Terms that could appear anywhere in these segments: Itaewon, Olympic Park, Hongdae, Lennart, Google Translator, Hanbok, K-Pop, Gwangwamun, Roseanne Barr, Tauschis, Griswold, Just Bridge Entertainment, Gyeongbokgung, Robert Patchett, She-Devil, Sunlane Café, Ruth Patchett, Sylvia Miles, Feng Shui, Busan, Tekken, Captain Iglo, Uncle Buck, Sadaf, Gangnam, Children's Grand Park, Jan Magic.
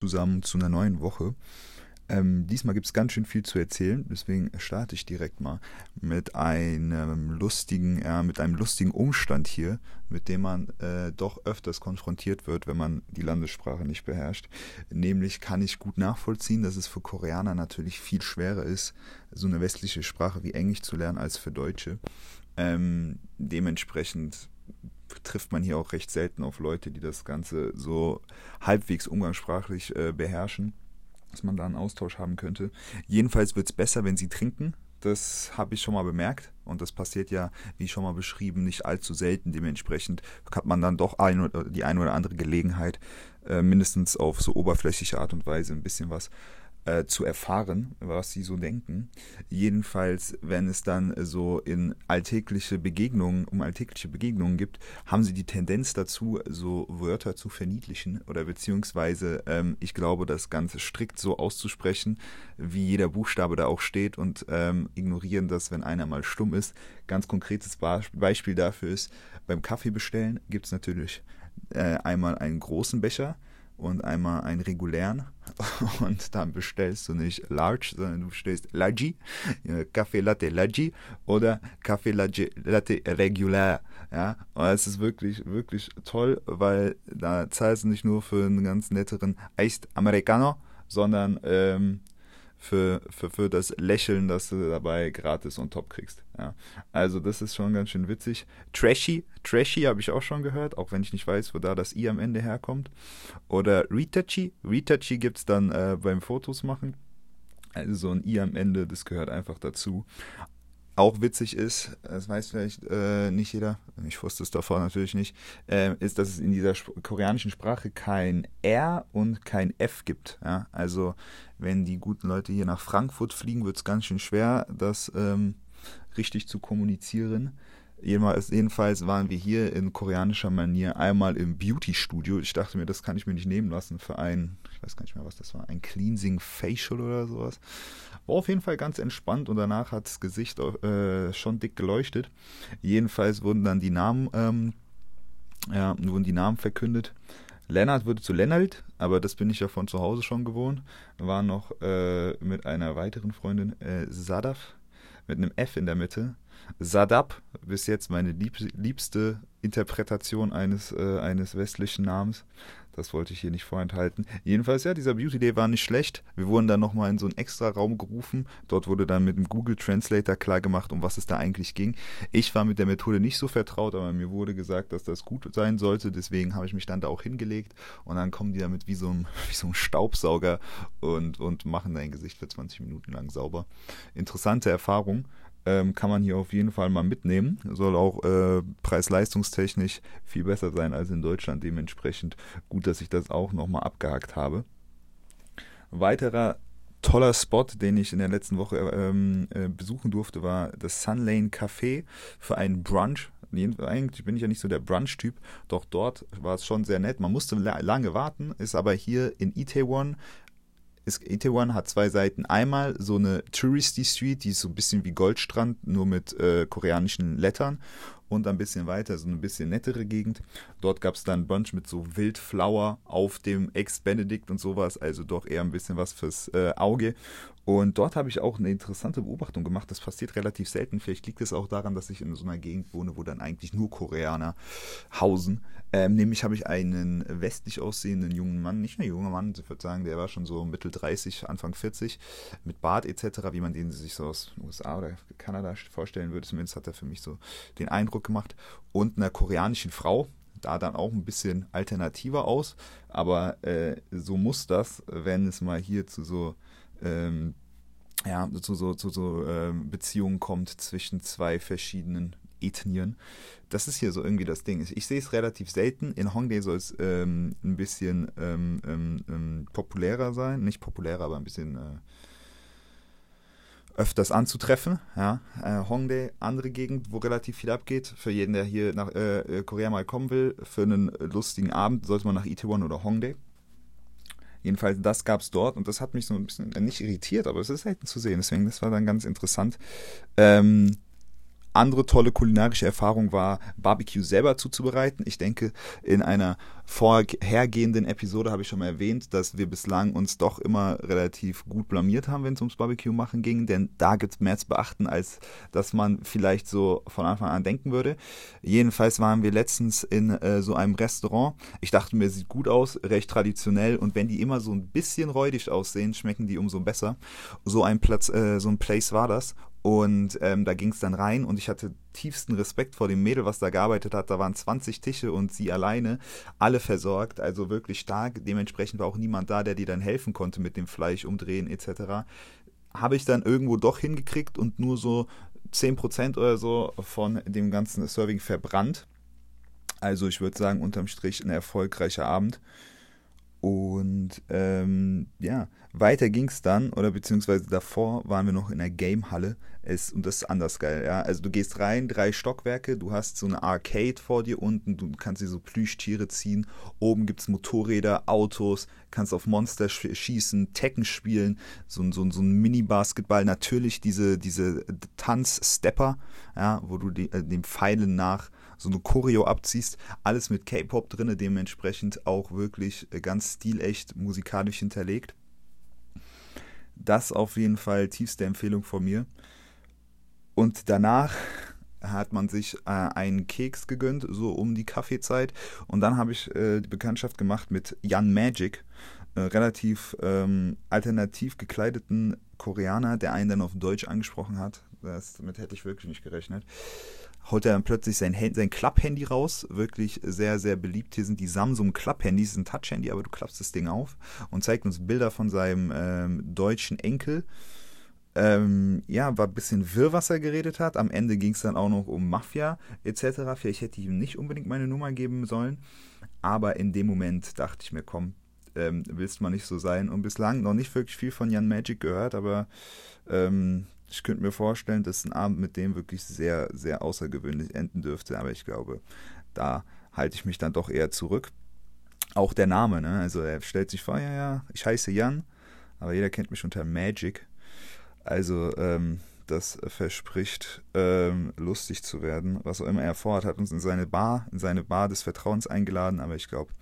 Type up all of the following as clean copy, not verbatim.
zusammen zu einer neuen Woche. Diesmal gibt es ganz schön viel zu erzählen, deswegen starte ich direkt mal mit einem lustigen Umstand hier, mit dem man doch öfters konfrontiert wird, wenn man die Landessprache nicht beherrscht. Nämlich kann ich gut nachvollziehen, dass es für Koreaner natürlich viel schwerer ist, so eine westliche Sprache wie Englisch zu lernen, als für Deutsche. Dementsprechend trifft man hier auch recht selten auf Leute, die das Ganze so halbwegs umgangssprachlich beherrschen, dass man da einen Austausch haben könnte. Jedenfalls wird es besser, wenn sie trinken. Das habe ich schon mal bemerkt. Und das passiert ja, wie schon mal beschrieben, nicht allzu selten. Dementsprechend hat man dann doch die eine oder andere Gelegenheit, mindestens auf so oberflächliche Art und Weise ein bisschen was zu erfahren, was sie so denken. Jedenfalls, wenn es dann so um alltägliche Begegnungen gibt, haben sie die Tendenz dazu, so Wörter zu verniedlichen oder beziehungsweise, ich glaube, das Ganze strikt so auszusprechen, wie jeder Buchstabe da auch steht und ignorieren das, wenn einer mal stumm ist. Ganz konkretes Beispiel dafür ist, beim Kaffee bestellen gibt es natürlich einmal einen großen Becher und einmal einen regulären und dann bestellst du nicht large, sondern du bestellst large, Kaffee Latte large oder Kaffee Latte regular. Ja, und das ist wirklich, wirklich toll, weil da zahlst du nicht nur für einen ganz netteren Iced Americano, sondern für das Lächeln, das du dabei gratis on top kriegst. Ja. Also das ist schon ganz schön witzig. Trashy habe ich auch schon gehört, auch wenn ich nicht weiß, wo da das I am Ende herkommt. Oder Retouchy gibt es dann beim Fotos machen. Also so ein I am Ende, das gehört einfach dazu. Auch witzig ist, das weiß vielleicht nicht jeder, ich wusste es davor natürlich nicht, ist, dass es in dieser koreanischen Sprache kein R und kein F gibt. Ja? Also wenn die guten Leute hier nach Frankfurt fliegen, wird es ganz schön schwer, das richtig zu kommunizieren. Jedenfalls waren wir hier in koreanischer Manier einmal im Beauty-Studio. Ich dachte mir, das kann ich mir nicht nehmen lassen für ich weiß gar nicht mehr, was das war, ein Cleansing Facial oder sowas. War auf jeden Fall ganz entspannt und danach hat das Gesicht schon dick geleuchtet. Jedenfalls wurden dann die Namen verkündet. Lennart wurde zu Lennart, aber das bin ich ja von zu Hause schon gewohnt. War noch mit einer weiteren Freundin, Sadaf, mit einem F in der Mitte. Sadaf, bis jetzt meine liebste Interpretation eines westlichen Namens. Das wollte ich hier nicht vorenthalten. Jedenfalls, ja, dieser Beauty Day war nicht schlecht. Wir wurden dann nochmal in so einen extra Raum gerufen. Dort wurde dann mit dem Google Translator klargemacht, um was es da eigentlich ging. Ich war mit der Methode nicht so vertraut, aber mir wurde gesagt, dass das gut sein sollte. Deswegen habe ich mich dann da auch hingelegt. Und dann kommen die damit wie so ein Staubsauger und machen dein Gesicht für 20 Minuten lang sauber. Interessante Erfahrung. Kann man hier auf jeden Fall mal mitnehmen. Soll auch preis-leistungstechnisch viel besser sein als in Deutschland. Dementsprechend gut, dass ich das auch nochmal abgehakt habe. Weiterer toller Spot, den ich in der letzten Woche besuchen durfte, war das Sunlane Café für einen Brunch. Eigentlich bin ich ja nicht so der Brunch-Typ, doch dort war es schon sehr nett. Man musste lange warten, ist aber hier in Itaewon. Itaewon hat zwei Seiten. Einmal so eine Touristy Street, die ist so ein bisschen wie Goldstrand, nur mit koreanischen Lettern. Und ein bisschen weiter, so eine bisschen nettere Gegend. Dort gab es dann Brunch mit so Wildflower auf dem Eggs Benedict und sowas. Also doch eher ein bisschen was fürs Auge. Und dort habe ich auch eine interessante Beobachtung gemacht. Das passiert relativ selten. Vielleicht liegt es auch daran, dass ich in so einer Gegend wohne, wo dann eigentlich nur Koreaner hausen. Nämlich habe ich einen westlich aussehenden jungen Mann, nicht nur junger Mann, ich würde sagen, der war schon so Mitte 30, Anfang 40, mit Bart etc., wie man den sich so aus den USA oder Kanada vorstellen würde. Zumindest hat er für mich so den Eindruck gemacht. Und einer koreanischen Frau, da dann auch ein bisschen alternativer aus. Aber so muss das, wenn es mal hier zu so Beziehungen kommt zwischen zwei verschiedenen Ethnien. Das ist hier so irgendwie das Ding. Ich sehe es relativ selten. In Hongdae soll es ein bisschen populärer sein. Nicht populärer, aber ein bisschen öfters anzutreffen. Ja. Hongdae, andere Gegend, wo relativ viel abgeht. Für jeden, der hier nach Korea mal kommen will, für einen lustigen Abend sollte man nach Itaewon oder Hongdae. Jedenfalls, das gab es dort und das hat mich so ein bisschen, nicht irritiert, aber es ist selten zu sehen. Deswegen, das war dann ganz interessant. Andere tolle kulinarische Erfahrung war, Barbecue selber zuzubereiten. Ich denke, in einer vorhergehenden Episode habe ich schon mal erwähnt, dass wir bislang uns doch immer relativ gut blamiert haben, wenn es ums Barbecue machen ging, denn da gibt es mehr zu beachten, als dass man vielleicht so von Anfang an denken würde. Jedenfalls waren wir letztens in so einem Restaurant. Ich dachte mir, sieht gut aus, recht traditionell, und wenn die immer so ein bisschen räudig aussehen, schmecken die umso besser. So ein Place war das. Und da ging es dann rein und ich hatte tiefsten Respekt vor dem Mädel, was da gearbeitet hat. Da waren 20 Tische und sie alleine, alle versorgt, also wirklich stark. Dementsprechend war auch niemand da, der dir dann helfen konnte mit dem Fleisch umdrehen etc. Habe ich dann irgendwo doch hingekriegt und nur so 10% oder so von dem ganzen Serving verbrannt. Also ich würde sagen, unterm Strich ein erfolgreicher Abend. Und weiter ging es dann, oder beziehungsweise davor waren wir noch in der Gamehalle. Und das ist anders geil, ja. Also du gehst rein, 3 Stockwerke, du hast so eine Arcade vor dir unten, du kannst dir so Plüschtiere ziehen. Oben gibt es Motorräder, Autos, kannst auf Monster schießen, Tekken spielen, so ein Mini-Basketball. Natürlich diese Tanz-Stepper, ja, wo du den Pfeilen nach so eine Choreo abziehst, alles mit K-Pop drin, dementsprechend auch wirklich ganz stilecht musikalisch hinterlegt. Das auf jeden Fall tiefste Empfehlung von mir. Und danach hat man sich einen Keks gegönnt, so um die Kaffeezeit. Und dann habe ich die Bekanntschaft gemacht mit Jan Magic, relativ alternativ gekleideten Koreaner, der einen dann auf Deutsch angesprochen hat. Damit hätte ich wirklich nicht gerechnet. Holt er dann plötzlich sein Klapp-Handy raus, wirklich sehr, sehr beliebt. Hier sind die Samsung-Klapp-Handys, ein Touch-Handy, aber du klappst das Ding auf, und zeigt uns Bilder von seinem deutschen Enkel. War ein bisschen wirr, was er geredet hat. Am Ende ging es dann auch noch um Mafia etc. Vielleicht hätte ich ihm nicht unbedingt meine Nummer geben sollen, aber in dem Moment dachte ich mir, komm, willst mal nicht so sein. Und bislang noch nicht wirklich viel von Jan Magic gehört, aber ich könnte mir vorstellen, dass ein Abend mit dem wirklich sehr, sehr außergewöhnlich enden dürfte. Aber ich glaube, da halte ich mich dann doch eher zurück. Auch der Name, ne? Also er stellt sich vor, ja, ich heiße Jan, aber jeder kennt mich unter Magic. Also das verspricht, lustig zu werden. Was auch immer er vorhat, hat uns in seine Bar des Vertrauens eingeladen. Aber ich glaube,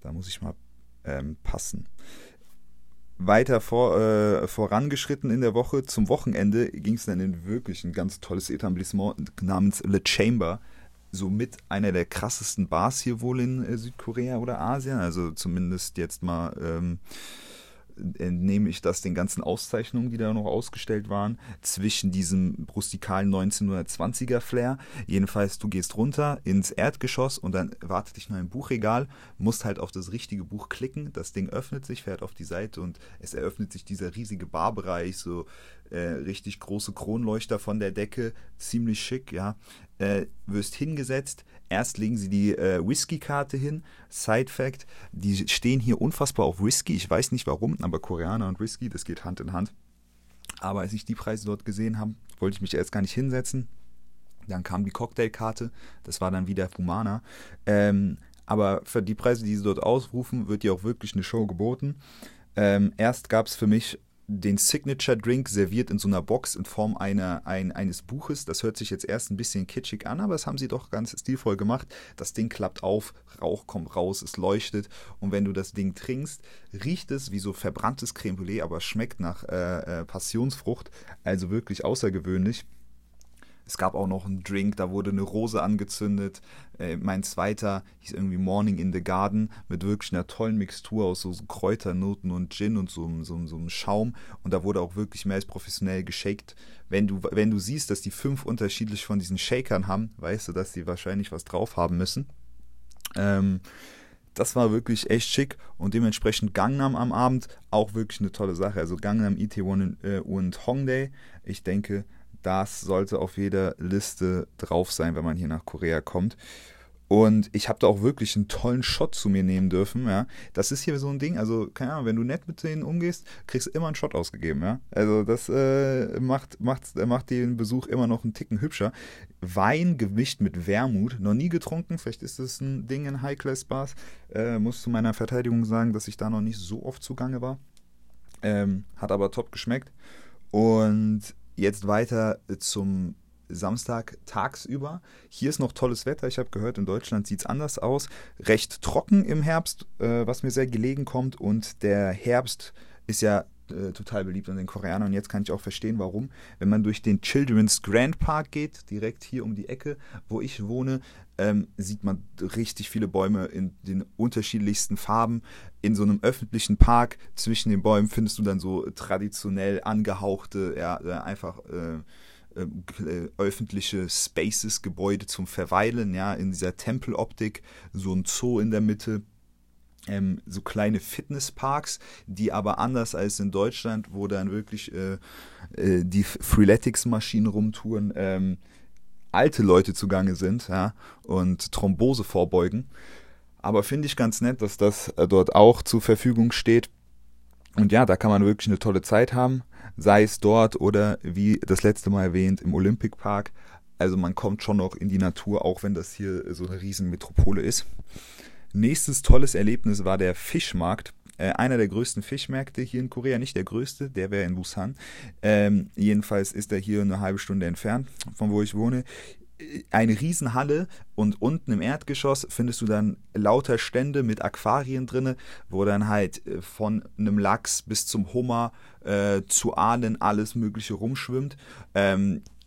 da muss ich mal passen. Weiter vorangeschritten in der Woche, zum Wochenende ging es dann in wirklich ein ganz tolles Etablissement namens Le Chamber, somit einer der krassesten Bars hier wohl in Südkorea oder Asien, also zumindest jetzt mal entnehme ich das den ganzen Auszeichnungen, die da noch ausgestellt waren, zwischen diesem rustikalen 1920er Flair. Jedenfalls, du gehst runter ins Erdgeschoss und dann wartet dich noch ein Buchregal, musst halt auf das richtige Buch klicken, das Ding öffnet sich, fährt auf die Seite und es eröffnet sich dieser riesige Barbereich, so richtig große Kronleuchter von der Decke, ziemlich schick, ja. Wirst hingesetzt, erst legen sie die Whisky-Karte hin. Side Fact, die stehen hier unfassbar auf Whisky, ich weiß nicht warum, aber Koreaner und Whisky, das geht Hand in Hand. Aber als ich die Preise dort gesehen habe, wollte ich mich erst gar nicht hinsetzen. Dann kam die Cocktailkarte, das war dann wieder Fumana. Aber für die Preise, die sie dort ausrufen, wird dir auch wirklich eine Show geboten. Erst gab es für mich den Signature-Drink serviert in so einer Box in Form eines Buches. Das hört sich jetzt erst ein bisschen kitschig an, aber das haben sie doch ganz stilvoll gemacht. Das Ding klappt auf, Rauch kommt raus, es leuchtet. Und wenn du das Ding trinkst, riecht es wie so verbranntes Crème Brûlée, aber schmeckt nach Passionsfrucht. Also wirklich außergewöhnlich. Es gab auch noch einen Drink, da wurde eine Rose angezündet. Mein zweiter hieß irgendwie Morning in the Garden mit wirklich einer tollen Mixtur aus so Kräuternoten und Gin und so einem Schaum. Und da wurde auch wirklich mehr als professionell geshakt. Wenn du siehst, dass die 5 unterschiedlich von diesen Shakern haben, weißt du, dass die wahrscheinlich was drauf haben müssen. Das war wirklich echt schick und dementsprechend Gangnam am Abend auch wirklich eine tolle Sache. Also Gangnam, Itaewon und Hongdae, ich denke, das sollte auf jeder Liste drauf sein, wenn man hier nach Korea kommt. Und ich habe da auch wirklich einen tollen Shot zu mir nehmen dürfen. Ja. Das ist hier so ein Ding, also keine Ahnung, wenn du nett mit denen umgehst, kriegst du immer einen Shot ausgegeben. Ja. Also das macht den Besuch immer noch einen Ticken hübscher. Wein gemischt mit Wermut, noch nie getrunken, vielleicht ist das ein Ding in High-Class-Bars. Muss zu meiner Verteidigung sagen, dass ich da noch nicht so oft zugange war. Hat aber top geschmeckt. Und jetzt weiter zum Samstag tagsüber. Hier ist noch tolles Wetter. Ich habe gehört, in Deutschland sieht es anders aus. Recht trocken im Herbst, was mir sehr gelegen kommt. Und der Herbst ist ja total beliebt an den Koreanern. Und jetzt kann ich auch verstehen, warum. Wenn man durch den Children's Grand Park geht, direkt hier um die Ecke, wo ich wohne, sieht man richtig viele Bäume in den unterschiedlichsten Farben. In so einem öffentlichen Park zwischen den Bäumen findest du dann so traditionell angehauchte, ja, einfach öffentliche Spaces, Gebäude zum Verweilen, ja, in dieser Tempeloptik, so ein Zoo in der Mitte, so kleine Fitnessparks, die aber anders als in Deutschland, wo dann wirklich die Freeletics-Maschinen rumtouren, alte Leute zugange sind, ja, und Thrombose vorbeugen. Aber finde ich ganz nett, dass das dort auch zur Verfügung steht. Und ja, da kann man wirklich eine tolle Zeit haben, sei es dort oder, wie das letzte Mal erwähnt, im Olympic Park. Also man kommt schon noch in die Natur, auch wenn das hier so eine Riesenmetropole ist. Nächstes tolles Erlebnis war der Fischmarkt. Einer der größten Fischmärkte hier in Korea, nicht der größte, der wäre in Busan. Jedenfalls ist er hier eine halbe Stunde entfernt, von wo ich wohne. Eine Riesenhalle, und unten im Erdgeschoss findest du dann lauter Stände mit Aquarien drin, wo dann halt von einem Lachs bis zum Hummer zu Aalen alles Mögliche rumschwimmt.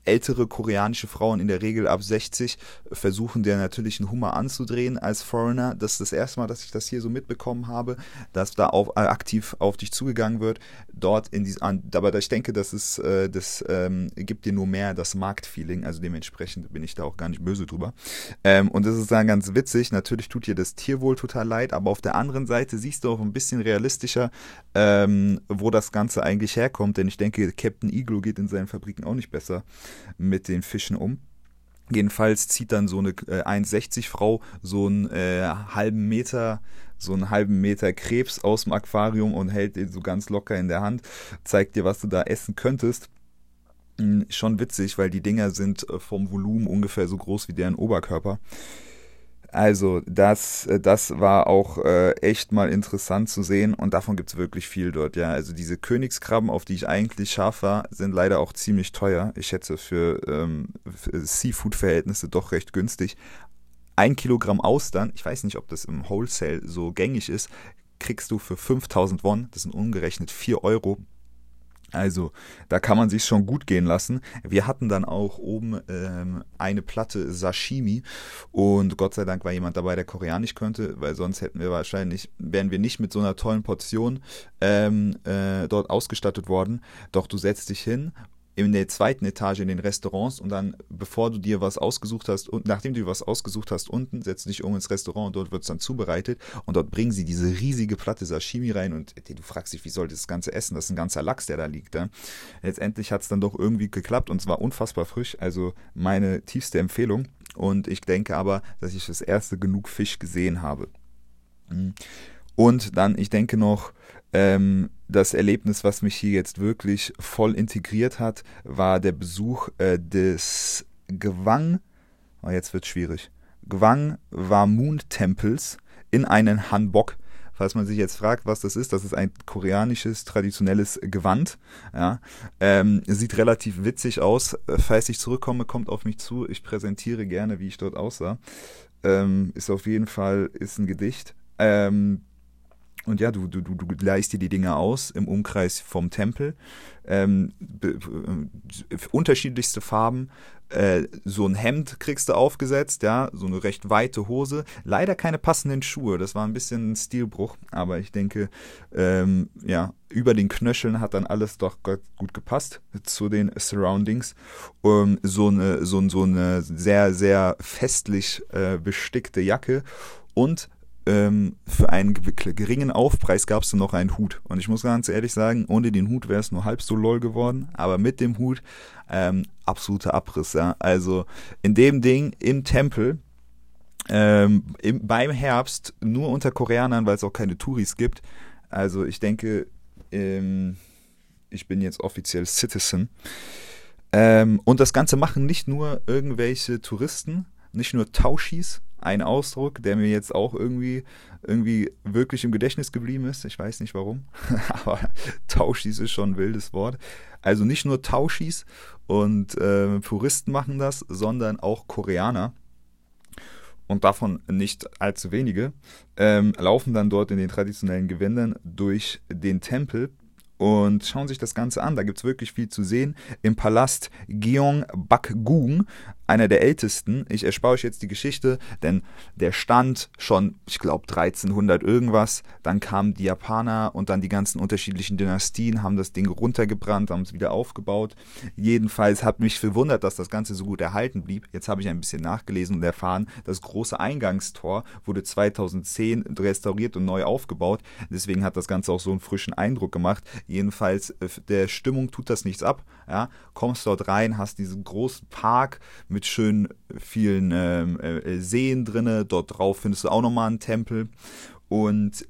Ältere koreanische Frauen, in der Regel ab 60, versuchen dir natürlich einen Hummer anzudrehen als Foreigner. Das ist das erste Mal, dass ich das hier so mitbekommen habe, dass da aktiv auf dich zugegangen wird. Aber ich denke, das gibt dir nur mehr das Marktfeeling, also dementsprechend bin ich da auch gar nicht böse drüber. Und das ist dann ganz witzig. Natürlich tut dir das Tierwohl total leid, aber auf der anderen Seite siehst du auch ein bisschen realistischer, wo das Ganze eigentlich herkommt, denn ich denke, Captain Iglo geht in seinen Fabriken auch nicht besser mit den Fischen um. Jedenfalls zieht dann so eine 1,60-Frau so einen halben Meter Krebs aus dem Aquarium und hält den so ganz locker in der Hand, zeigt dir, was du da essen könntest. Schon witzig, weil die Dinger sind vom Volumen ungefähr so groß wie deren Oberkörper. Also das war auch echt mal interessant zu sehen, und davon gibt es wirklich viel dort, ja. Also diese Königskrabben, auf die ich eigentlich scharf war, sind leider auch ziemlich teuer. Ich schätze für Seafood-Verhältnisse doch recht günstig. 1 Kilogramm Austern, ich weiß nicht, ob das im Wholesale so gängig ist, kriegst du für 5000 Won, das sind umgerechnet 4 Euro. Also, da kann man sich schon gut gehen lassen. Wir hatten dann auch oben eine Platte Sashimi, und Gott sei Dank war jemand dabei, der Koreanisch könnte, weil sonst wären wir nicht mit so einer tollen Portion dort ausgestattet worden. Doch du setzt dich hin in der zweiten Etage in den Restaurants, und dann, bevor du dir was ausgesucht hast, und nachdem du dir was ausgesucht hast unten, setzt du dich ins Restaurant, und dort wird es dann zubereitet, und dort bringen sie diese riesige Platte Sashimi rein, und du fragst dich, wie soll das Ganze essen? Das ist ein ganzer Lachs, der da liegt. Ja? Letztendlich hat es dann doch irgendwie geklappt, und es war unfassbar frisch, also meine tiefste Empfehlung, und ich denke aber, dass ich das erste genug Fisch gesehen habe. Und dann, ich denke noch, das Erlebnis, was mich hier jetzt wirklich voll integriert hat, war der Besuch des Gwangwamun-Tempels in einen Hanbok. Falls man sich jetzt fragt, was das ist ein koreanisches, traditionelles Gewand. Ja. Sieht relativ witzig aus. Falls ich zurückkomme, kommt auf mich zu. Ich präsentiere gerne, wie ich dort aussah. Ist auf jeden Fall ein Gedicht. Und ja, du leihst dir die Dinger aus im Umkreis vom Tempel. Unterschiedlichste Farben. So ein Hemd kriegst du aufgesetzt, ja, so eine recht weite Hose. Leider keine passenden Schuhe, das war ein bisschen ein Stilbruch. Aber ich denke, über den Knöcheln hat dann alles doch gut gepasst zu den Surroundings. So eine sehr, sehr festlich bestickte Jacke, und für einen geringen Aufpreis gab es noch einen Hut. Und ich muss ganz ehrlich sagen, ohne den Hut wäre es nur halb so lol geworden, aber mit dem Hut absoluter Abriss. Ja. Also in dem Ding, im Tempel, beim Herbst, nur unter Koreanern, weil es auch keine Touris gibt. Also ich denke, ich bin jetzt offiziell Citizen. Und das Ganze machen nicht nur irgendwelche Touristen, nicht nur Tauschis, ein Ausdruck, der mir jetzt auch irgendwie wirklich im Gedächtnis geblieben ist. Ich weiß nicht warum, aber Tauschis ist schon ein wildes Wort. Also nicht nur Tauschis und Puristen machen das, sondern auch Koreaner. Und davon nicht allzu wenige, laufen dann dort in den traditionellen Gewändern durch den Tempel und schauen sich das Ganze an. Da gibt es wirklich viel zu sehen. Im Palast Gyeongbokgung, einer der ältesten. Ich erspare euch jetzt die Geschichte, denn der stand schon, ich glaube, 1300 irgendwas. Dann kamen die Japaner und dann die ganzen unterschiedlichen Dynastien, haben das Ding runtergebrannt, haben es wieder aufgebaut. Jedenfalls hat mich verwundert, dass das Ganze so gut erhalten blieb. Jetzt habe ich ein bisschen nachgelesen und erfahren, das große Eingangstor wurde 2010 restauriert und neu aufgebaut. Deswegen hat das Ganze auch so einen frischen Eindruck gemacht. Jedenfalls, der Stimmung tut das nichts ab. Ja? Kommst dort rein, hast diesen großen Park mit schön vielen Seen drinne. Dort drauf findest du auch nochmal einen Tempel. Und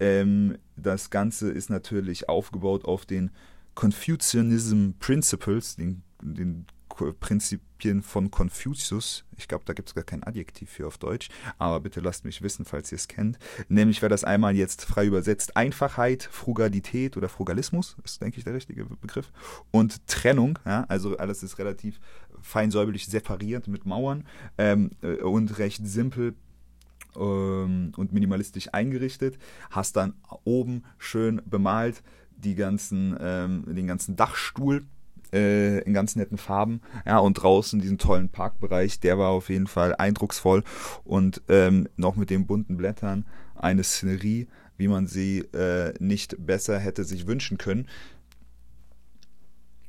das Ganze ist natürlich aufgebaut auf den Confucianism Principles, den Prinzipien von Konfuzius. Ich glaube, da gibt es gar kein Adjektiv für auf Deutsch, aber bitte lasst mich wissen, falls ihr es kennt. Nämlich wäre das einmal jetzt frei übersetzt Einfachheit, Frugalität oder Frugalismus, ist, denke ich, der richtige Begriff, und Trennung, ja, also alles ist relativ feinsäuberlich separiert mit Mauern und recht simpel und minimalistisch eingerichtet. Hast dann oben schön bemalt den ganzen Dachstuhl in ganz netten Farben, ja, und draußen diesen tollen Parkbereich, der war auf jeden Fall eindrucksvoll und noch mit den bunten Blättern eine Szenerie, wie man sie nicht besser hätte sich wünschen können.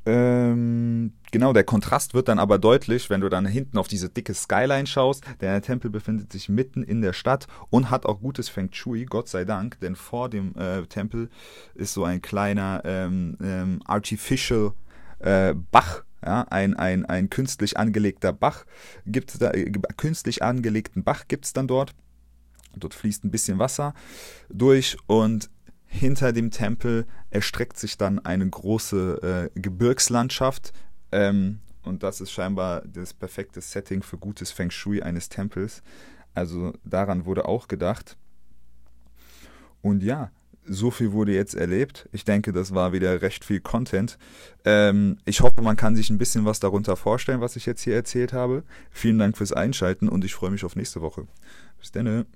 Genau, der Kontrast wird dann aber deutlich, wenn du dann hinten auf diese dicke Skyline schaust. Der Tempel befindet sich mitten in der Stadt und hat auch gutes Feng Shui, Gott sei Dank, denn vor dem Tempel ist so ein kleiner Artificial Bach, ja, ein künstlich angelegter Bach, künstlich angelegten Bach gibt es dann dort. Dort fließt ein bisschen Wasser durch und hinter dem Tempel erstreckt sich dann eine große Gebirgslandschaft und das ist scheinbar das perfekte Setting für gutes Feng Shui eines Tempels. Also daran wurde auch gedacht. Und ja, so viel wurde jetzt erlebt. Ich denke, das war wieder recht viel Content. Ich hoffe, man kann sich ein bisschen was darunter vorstellen, was ich jetzt hier erzählt habe. Vielen Dank fürs Einschalten und ich freue mich auf nächste Woche. Bis dann.